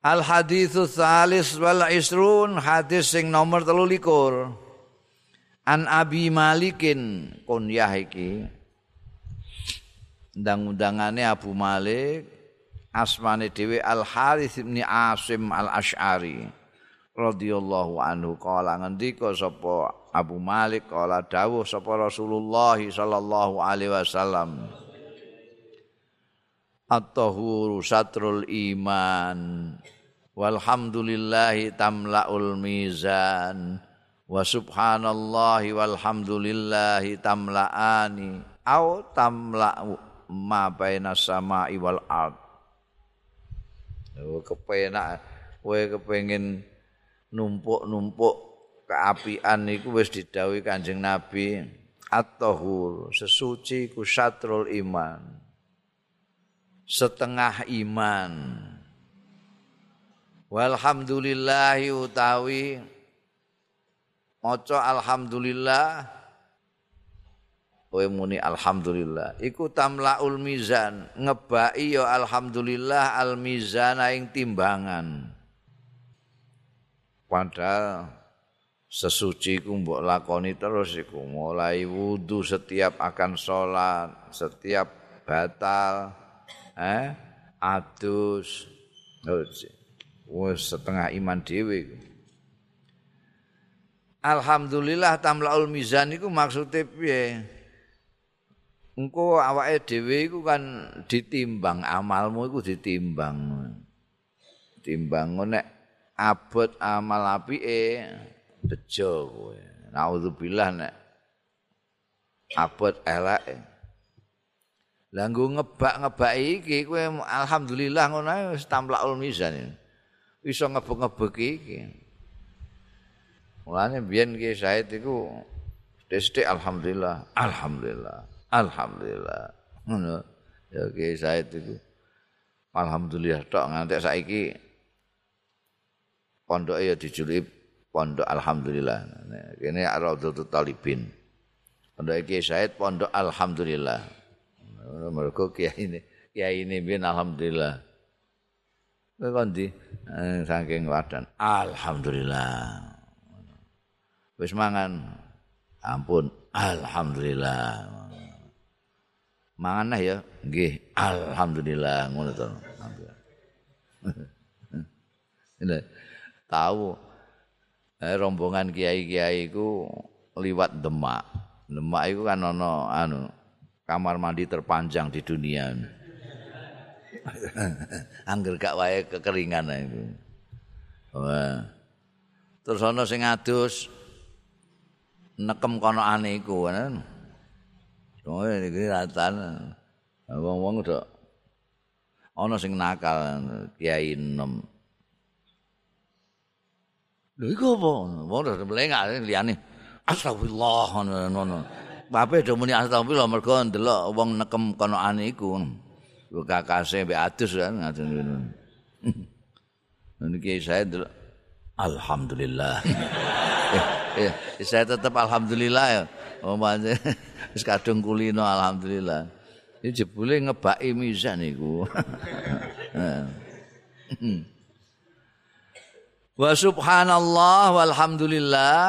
Al-Hadithu Thalis Wal-Isrun, hadis sing nomor 23. An-Abi Malikin kunyah iki. Undang-undangane Abu Malik, asmane dhewe Al-Harith Ibn Asim Al-Ash'ari radhiyallahu anhu. Kala ngendika sapa Abu Malik, kala dawuh sapa Rasulullah sallallahu alaihi wasallam, At-Tahuru satrul iman, walhamdulillahi tamla'ul mizan, wa subhanallahi walhamdulillahi tamla'ani, au tamla'u ma baina sama'i wal ard. Kepenak kowe kepengin numpuk-numpuk keapian iku wis didhawuhi Kanjeng Nabi, At-Tahur, sesuci ku satrul iman, setengah iman. Walhamdulillahi utawi maca alhamdulillah, kowe muni alhamdulillah iku tamlaul mizan, ngebaki ya alhamdulillah al-mizan ing timbangan. Padahal sesuci ku mbok lakoni terus iku, mulai wudu setiap akan sholat, setiap batal adus, setengah iman dhewe. Alhamdulillah tamlaul mizan iku maksude piye? Engko awake dhewe iku kan ditimbang, amalmu iku ditimbang. Timbang nek abot amal apike bejo kowe. Naudzubillah nek abot eleke. Lah nggo ngebak-ngebak iki kowe alhamdulillah ngono ae wis tamlaul mizan. Iso ngebek-ngebek iki. Mulane biyen ki Syahid iku sithik alhamdulillah, alhamdulillah, alhamdulillah. Ngono. Ya ki Syahid iku alhamdulillah tok nganti saiki pondoke ya dijuluki pondok alhamdulillah. Kene Arawadul Tertalibin. Pondoke ki Syahid pondok alhamdulillah. Mergo kiai ini bin alhamdulillah. Kowe kondi saking wadan alhamdulillah. Wis mangan ampun alhamdulillah. Mangan ya nggih alhamdulillah ngono to. Tahu rombongan kiai-kiai iku liwat Demak. Demak iku kan ana kamar mandi terpanjang di dunia. Angger gak wae kekeringan itu. Wah. Terus ana sing adus nekem konokane iku kan. Oh iki ratan. Wong-wong tok ana sing nakal kiai enom. Lho iku apa? Wong ora melengak liyane. Astagfirullah ngono. Bapak do muni astagfirullah mergo ndelok wong nekem konokane iku. Lho kakase mbek adus kan ngaten ngono. Niki saya ndelok alhamdulillah. Saya tetap alhamdulillah ya. Omane wis kadung kulino alhamdulillah. Iki jebule ngebaki mizan niku. Wa subhanallah walhamdulillah.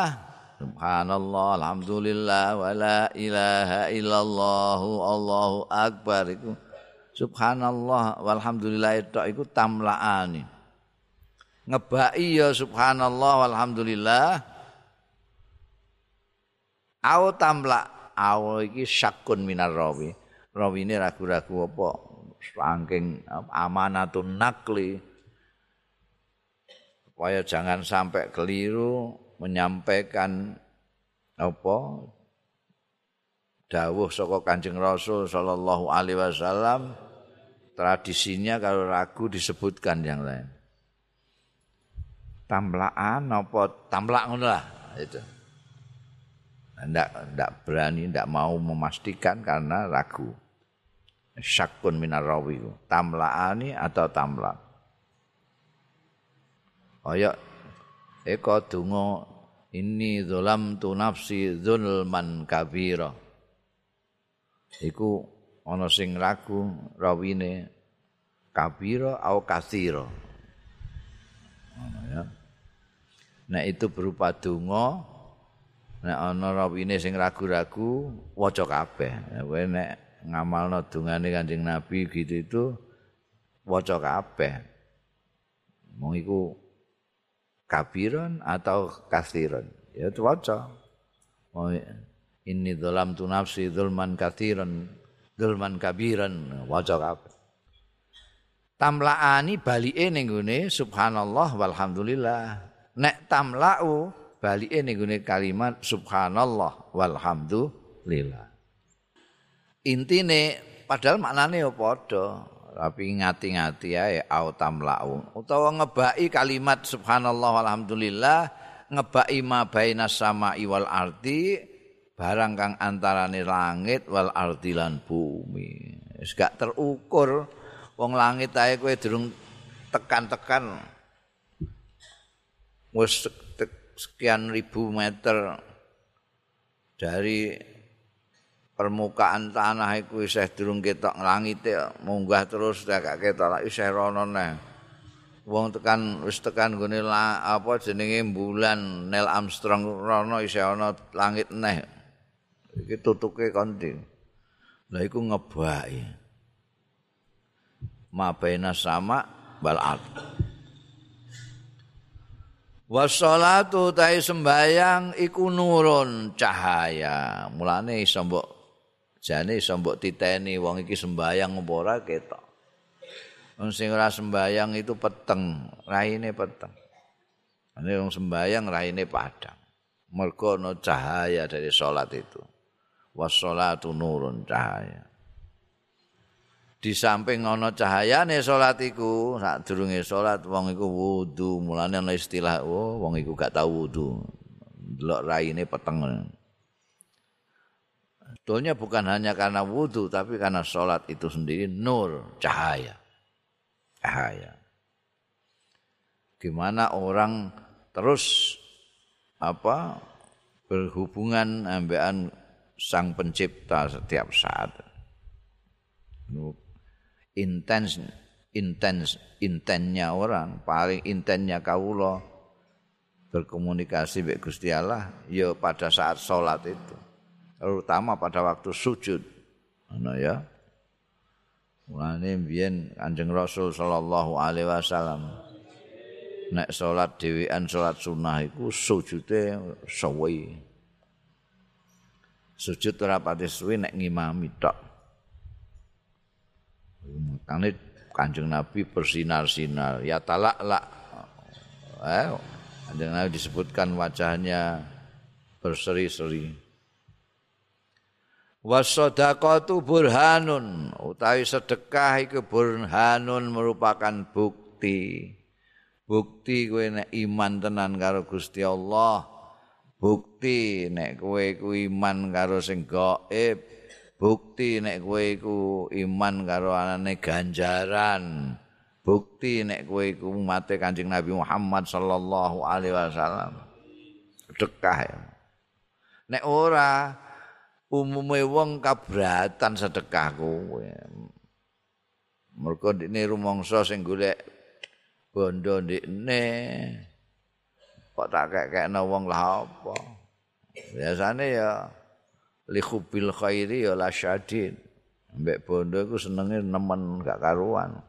Subhanallah, alhamdulillah, wa la ilaha illallah, Allahu Akbar. Iku subhanallah, walhamdulillah itu tamlaani. Ngebaki ya subhanallah, walhamdulillah. Au tamla, au iki syakun minar rawi. Rawi ini ragu-ragu apa? Saking amanatun nakli. Supaya jangan sampai keliru menyampaikan apa dawuh saka Kanjeng Rasul sallallahu alaihi wasallam, tradisinya kalau ragu disebutkan yang lain. Tamlaan apa tamlak ngono lah itu. Ndak berani, ndak mau memastikan karena ragu. Syakun minar rawi. Tamlaani atau tamlak. Kaya eka donga inni zalamtu nafsi zulman kabira. Iku ana sing ragu rawine kabira au katsira. Nah itu berupa donga. Nek ana rawine sing ragu-ragu waca kabeh. Kowe nek ngamalno dongane Kanjeng Nabi gitu itu waca kabeh. Mung iku kabiron atau kasiron. Ya itu waca. Inni dzalamtu nafsi dzulman katsiran dzulman kabiran waca kabeh. Tamlaani balike ning gone subhanallah walhamdulillah. Nek tamlau balike ning gone kalimat subhanallah walhamdulillah. Intine padahal maknane ya padha, tapi ngati-ngati ae au tamlau utawa ngebaki kalimat subhanallah walhamdulillah ngebaki ma bainas sama'i wal ardi barang kang antarane langit wal ardi lan bumi. Wis gak terukur wong langit ae kowe durung tekan-tekan. Wis sekian ribu meter dari permukaan tanah iku isih durung ketok langite munggah terus gak ketok isih rono neh wong tekan wis tekan gone apa jenenge bulan Neil Armstrong rono isih ana langit neh iki tutuke konti lha iku ngebaki ma baina sama wal ardh. Wassalatu ta'i sembayang iku nurun cahaya. Mulane iso mbok jane iso mbok titeni wong iki sembayang apa ora ketok. Wong sing ora sembayang itu peteng, raine peteng. Ane wong sembayang raine padang. Mergo ana cahaya dari salat itu. Wassalatu nurun cahaya. Di samping ana cahayane salat iku sadurunge salat wong iku wudu. Mulane ana istilah wong iku gak tau wudu, delok raine peteng. Betulnya bukan hanya karena wudu tapi karena salat itu sendiri nur, cahaya. Cahaya. Gimana orang terus berhubungan ambekan Sang Pencipta setiap saat. Intennya orang paling intennya kawula berkomunikasi mbek Gusti Allah ya pada saat salat itu, terutama pada waktu sujud ana ya. Mulane mbiyen Kanjeng Rasul sallallahu alaihi wasallam nek salat dhewean salat sunah iku sujude suwi, sujud ora pati suwi nek ngimami tok. Makanya Kanjeng Nabi bersinar-sinar ya talak-lak. Kanjeng Nabi disebutkan wajahnya berseri-seri. Wasadaqatu burhanun utawi sedekah iku burhanun merupakan bukti. Bukti kowe nek iman tenan karo Gusti Allah. Bukti nek kowe ku iman karo sing gaib. Bukti nek kowe iku iman karo anane ganjaran. Bukti nek kowe iku mate Kanjeng Nabi Muhammad sallallahu alaihi wasallam. Sedekah. Nek ora umume wong kabratan sedekah kowe. Mergo ndekne rumangsa sing golek bondo ndekne kok tak kekekno wong lah apa. Biasane ya likhubil khairi ya la syadid. Mbek bondo iku senenge nemen gak karuan.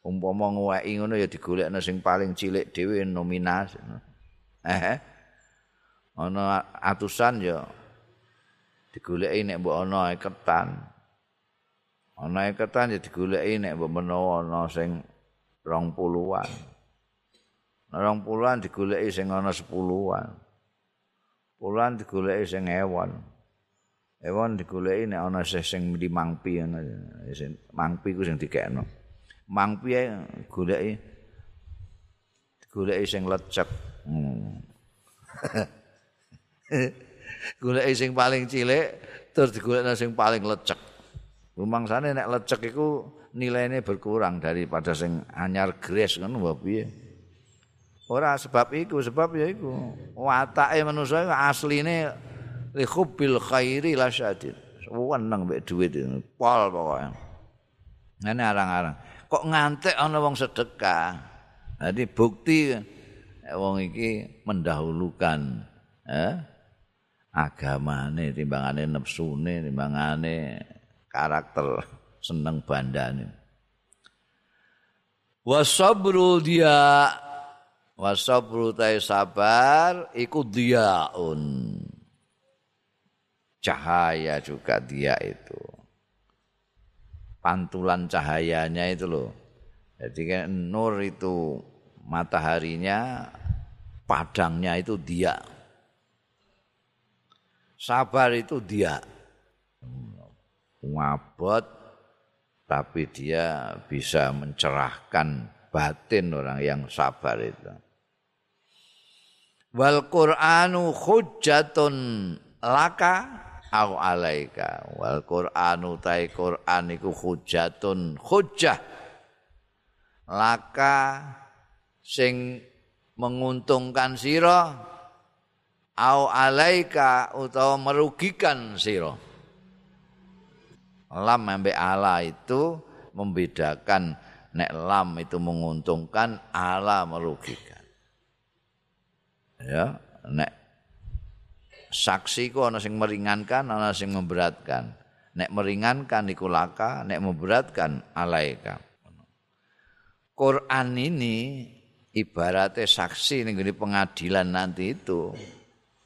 Umpama ngweki ngono ya digolekno sing paling cilik dhewe nominasi. Ana atusan ya digoleki nek mbok ana ketan. Ana ketan ya digoleki nek mbok menawa ana sing 20-an. 20-an digoleki sing ana 10-an. 10-an digoleki sing ewon. Ewan digoleki nek ana sing mangpi ngono. Mangpi ku sing dikekno. Mangpi ae goleki sing lecek. Goleki sing paling cilik terus digolekno sing paling lecek. Rumangsane nek lecek iku nilainya berkurang daripada sing anyar gres ngono wae piye. Ora sebab iku, sebab ya iku watake manusa asline li khubbil khairi la syadid. Weneng mbek dhuwit pol pokoke. Ngene arang-arang. Kok ngantek ana wong sedekah. Dadi bukti wong iki mendahulukan agamane timbangane nepsune, timbangane karakter seneng bandane. Wasabru dia, wasabru tay sabar iku diaun, cahaya juga dia itu, pantulan cahayanya itu loh. Jadi kan nur itu mataharinya, padangnya itu dia. Sabar itu dia, ngabot tapi dia bisa mencerahkan batin orang yang sabar itu. Wal Qur'anu hujjatun laka au alaika. Wal Qur'anu ta Qur'an iku hujjatun hujjah laka sing menguntungkan sira au alaika utawa merugikan sira. Lam ambek ala itu membedakan, nek lam itu menguntungkan, ala merugikan. Ya, nek saksi ku ana sing meringankan, ana sing memberatkan. Nek meringankan iku laka, nek memberatkan alaika. Quran ini ibaratnya saksi ning gone pengadilan nanti itu.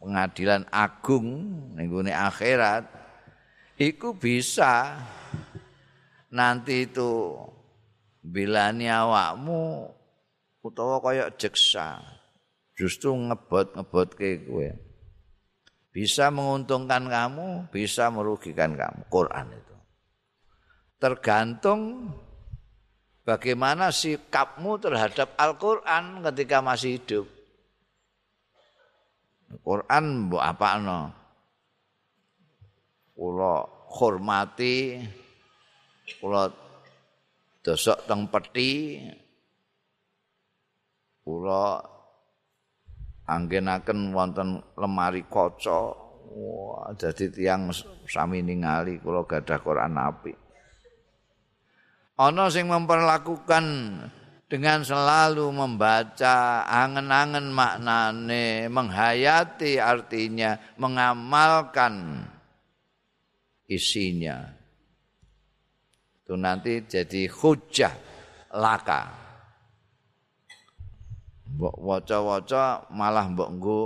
Pengadilan agung ninggune akhirat iku bisa nanti itu bilani awakmu utawa kaya jeksa justru ngebot-ngebotke kowe. Bisa menguntungkan kamu, bisa merugikan kamu. Quran itu tergantung bagaimana sikapmu terhadap Al-Quran ketika masih hidup. Quran mbok apakno? Kula hormati, kula dosok teng peti, kula anggenaken wonten lemari kaca. Wah, dadi tiyang sami ningali kula gadah Quran apik. Ana sing memperlakukan dengan selalu membaca, angen-angen maknane, menghayati artinya, mengamalkan isinya. Itu nanti jadi hujjah laka. Mbok waca-waca malah mbok nggo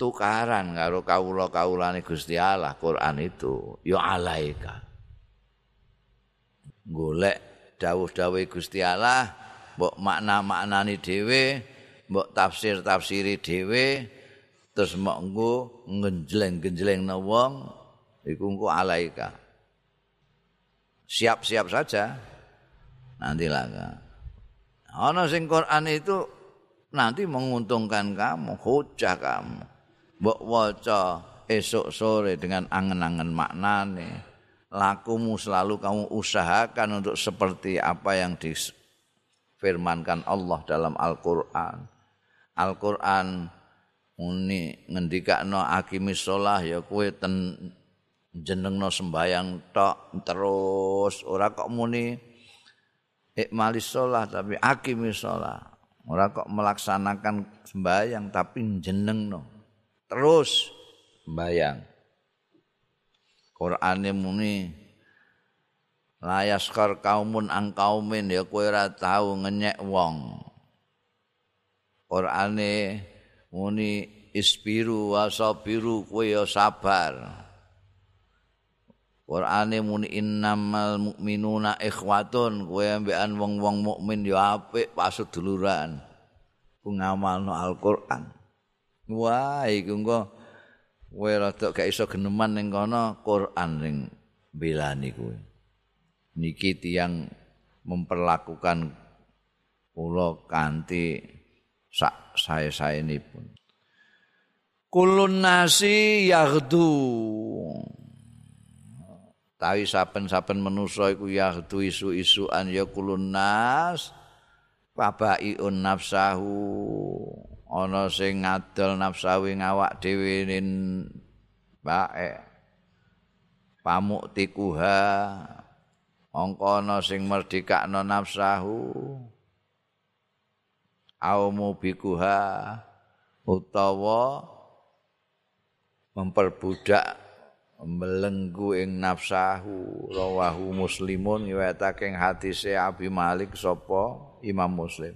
tukaran karo kawula-kawulane Gusti Allah Quran itu, ya alaika. Golek dawuh-dawuh Gusti Allah mbok makna-maknani dhewe, mbok tafsir-tafsiri dhewe, terus mbok engko ngenjleng-genjlengna wong iku engko alaika. Siap-siap saja nanti laka. Ana sing Quran itu nanti menguntungkan kamu, hujah kamu. Mbok waca esuk sore dengan angen-angen maknane. Lakumu selalu kamu usahakan untuk seperti apa yang firmankan Allah dalam Al-Qur'an. Al-Qur'an muni ngendikakno aqimis shalah ya kowe jenengno sembayang tok terus, ora kok muni ikmalis shalah tapi aqimis shalah. Ora kok melaksanakan sembayang tapi jenengno terus sembayang. Qur'ane muni layaskar kaumun angkaumin, ya kowe ora tau ngenyek wong. Qur'ane muni isbiru wasabiru, kowe ya sabar. Qur'ane muni innamal mukminuna ikhwatun, kowe ambekan wong-wong mukmin ya apik pasuduluran. Ku ngamalno Al-Qur'an. Wah, iku engko kowe rada gak iso geneman ning kono, Qur'an ning belani kowe. Niki tiyang memperlakukan kula kanthi sak sae-saenipun. Kulun nasi yaghdu. Tawi saben-saben manusa iku yaghdu isu-isuan ya kulun nas fabaiun nafsahu. Ana sing ngadol nafsawi ngawak dhewe bae. Pamuktikuha mongko ana sing merdekakno nafsahu aumu bikuha utawa memperbudak membelenggu ing nafsahu. Rawahu Muslimun riwayatake hadise Abu Malik sapa Imam Muslim.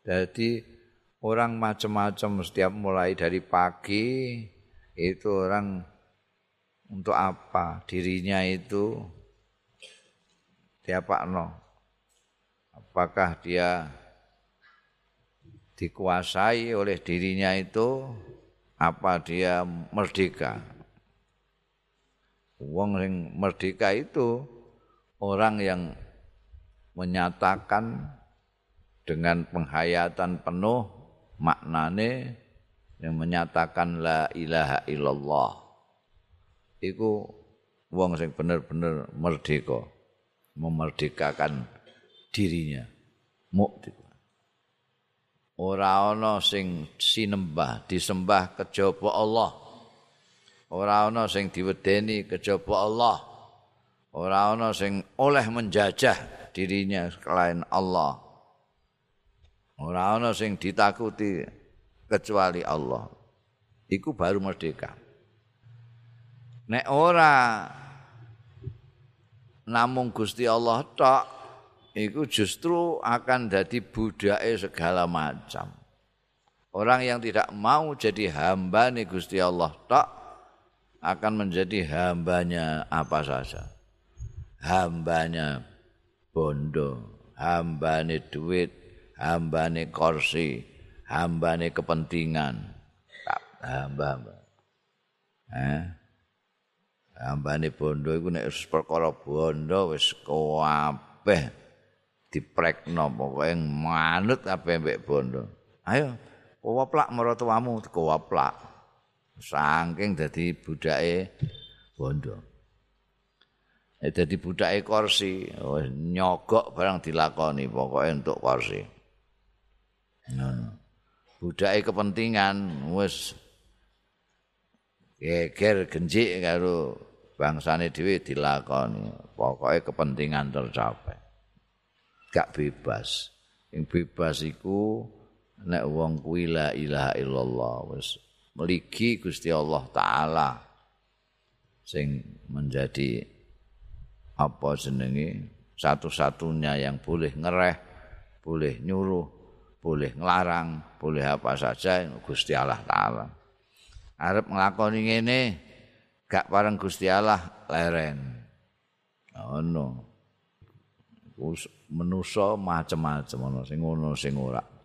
Jadi orang macam-macam, setiap mulai dari pagi itu orang untuk apa dirinya itu diapakno. Apakah dia dikuasai oleh dirinya itu, apa dia merdeka? Wong yang merdeka itu orang yang menyatakan dengan penghayatan penuh maknane, yang menyatakan la ilaha illallah. Iku wong yang bener-bener merdeka, memerdekakan dirinya, mukti. Ora ana sing sinembah, disembah kejaba Allah. Ora ana sing diwedeni kejaba Allah. Ora ana sing oleh menjajah dirinya selain Allah. Ora ana sing ditakuti kecuali Allah. Iku baru merdeka. Nek ora namung Gusti Allah tok, iku justru akan jadi budake segala macam. Orang yang tidak mau jadi hamba nih Gusti Allah tak akan menjadi hambanya apa saja. Hambanya bondo, hambane duit, hambane kursi, hambane kepentingan. Hamba-hamba. Hambane bondo iku nek perkara bondo wis kabeh diprekno, pokoke manut ape mbek bondo. Ayo kowaplak maratuwamu, kowaplak. Saking dadi budake bondo. Dadi budake kursi, wis nyogok barang dilakoni pokoke entuk kursi. Ngono. Budake kepentingan wis geger genjik karo bangsane dhewe dilakoni, pokoke kepentingan tercapai. Gak bebas. Yang bebas iku nek wong kuwi la ilaha illallah wis meligi Gusti Allah Ta'ala sing menjadi apa jenenge satu-satunya yang boleh ngereh, boleh nyuruh, boleh ngelarang, boleh apa saja Gusti Allah Ta'ala. Arep nglakoni ngene gak pareng Gusti Allah leren. Oh no. Manusa macam-macam, ana sing ngono sing ora.